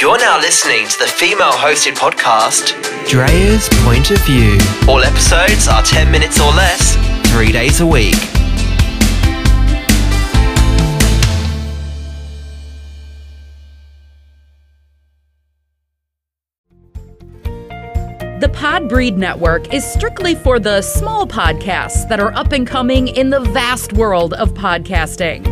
You're now listening to the female-hosted podcast, Drea's Point of View. All episodes are 10 minutes or less, 3 days a week. The Podbreed Network is strictly for the small podcasts that are up and coming in the vast world of podcasting.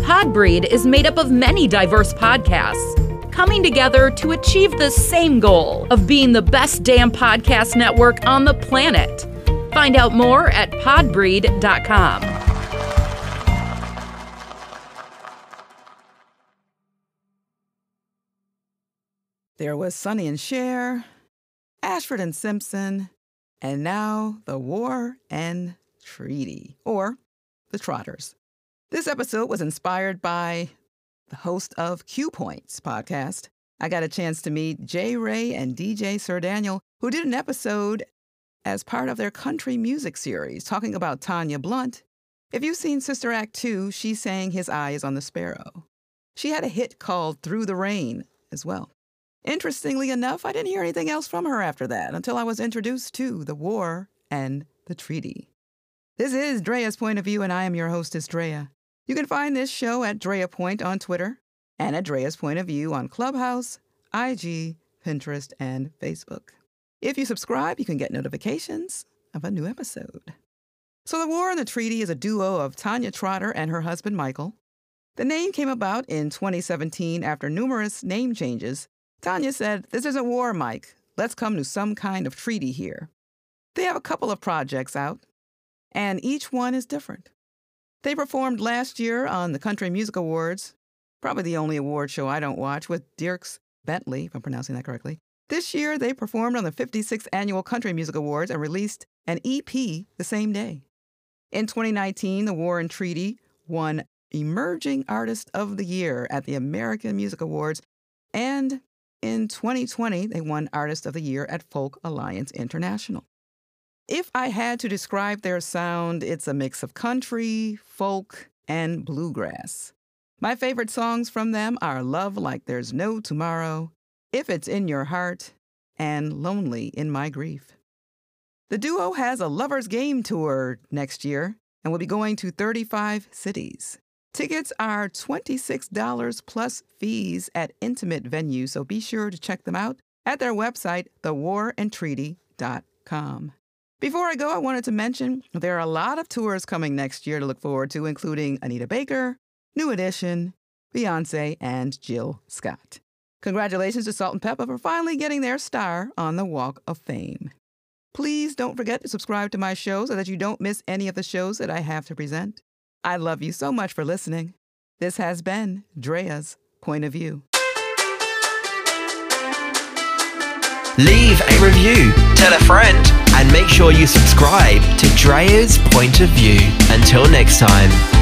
Podbreed is made up of many diverse podcasts, coming together to achieve the same goal of being the best damn podcast network on the planet. Find out more at podbreed.com. There was Sonny and Cher, Ashford and Simpson, and now the War and Treaty, or the Trotters. This episode was inspired by the host of Q Points podcast. I got a chance to meet Jay Ray and DJ Sir Daniel, who did an episode as part of their country music series talking about Tanya Blunt. If you've seen Sister Act 2, she sang His Eyes on the Sparrow. She had a hit called Through the Rain as well. Interestingly enough, I didn't hear anything else from her after that until I was introduced to the War and the Treaty. This is Drea's Point of View, and I am your hostess, Drea. You can find this show at Drea Point on Twitter and at Drea's Point of View on Clubhouse, IG, Pinterest, and Facebook. If you subscribe, you can get notifications of a new episode. So The War and the Treaty is a duo of Tanya Trotter and her husband, Michael. The name came about in 2017 after numerous name changes. Tanya said, "This isn't war, Mike. Let's come to some kind of treaty here." They have a couple of projects out, and each one is different. They performed last year on the Country Music Awards, probably the only award show I don't watch, with Dierks Bentley, if I'm pronouncing that correctly. This year, they performed on the 56th Annual Country Music Awards and released an EP the same day. In 2019, the War and Treaty won Emerging Artist of the Year at the American Music Awards, and in 2020, they won Artist of the Year at Folk Alliance International. If I had to describe their sound, it's a mix of country, folk, and bluegrass. My favorite songs from them are Love Like There's No Tomorrow, If It's In Your Heart, and Lonely In My Grief. The duo has a Lover's Game tour next year and will be going to 35 cities. Tickets are $26 plus fees at intimate venues, so be sure to check them out at their website, thewarandtreaty.com. Before I go, I wanted to mention there are a lot of tours coming next year to look forward to, including Anita Baker, New Edition, Beyonce, and Jill Scott. Congratulations to Salt-N-Pepa for finally getting their star on the Walk of Fame. Please don't forget to subscribe to my show so that you don't miss any of the shows that I have to present. I love you so much for listening. This has been Drea's Point of View. Leave a review, tell a friend, and make sure you subscribe to Drea's Point of View. Until next time.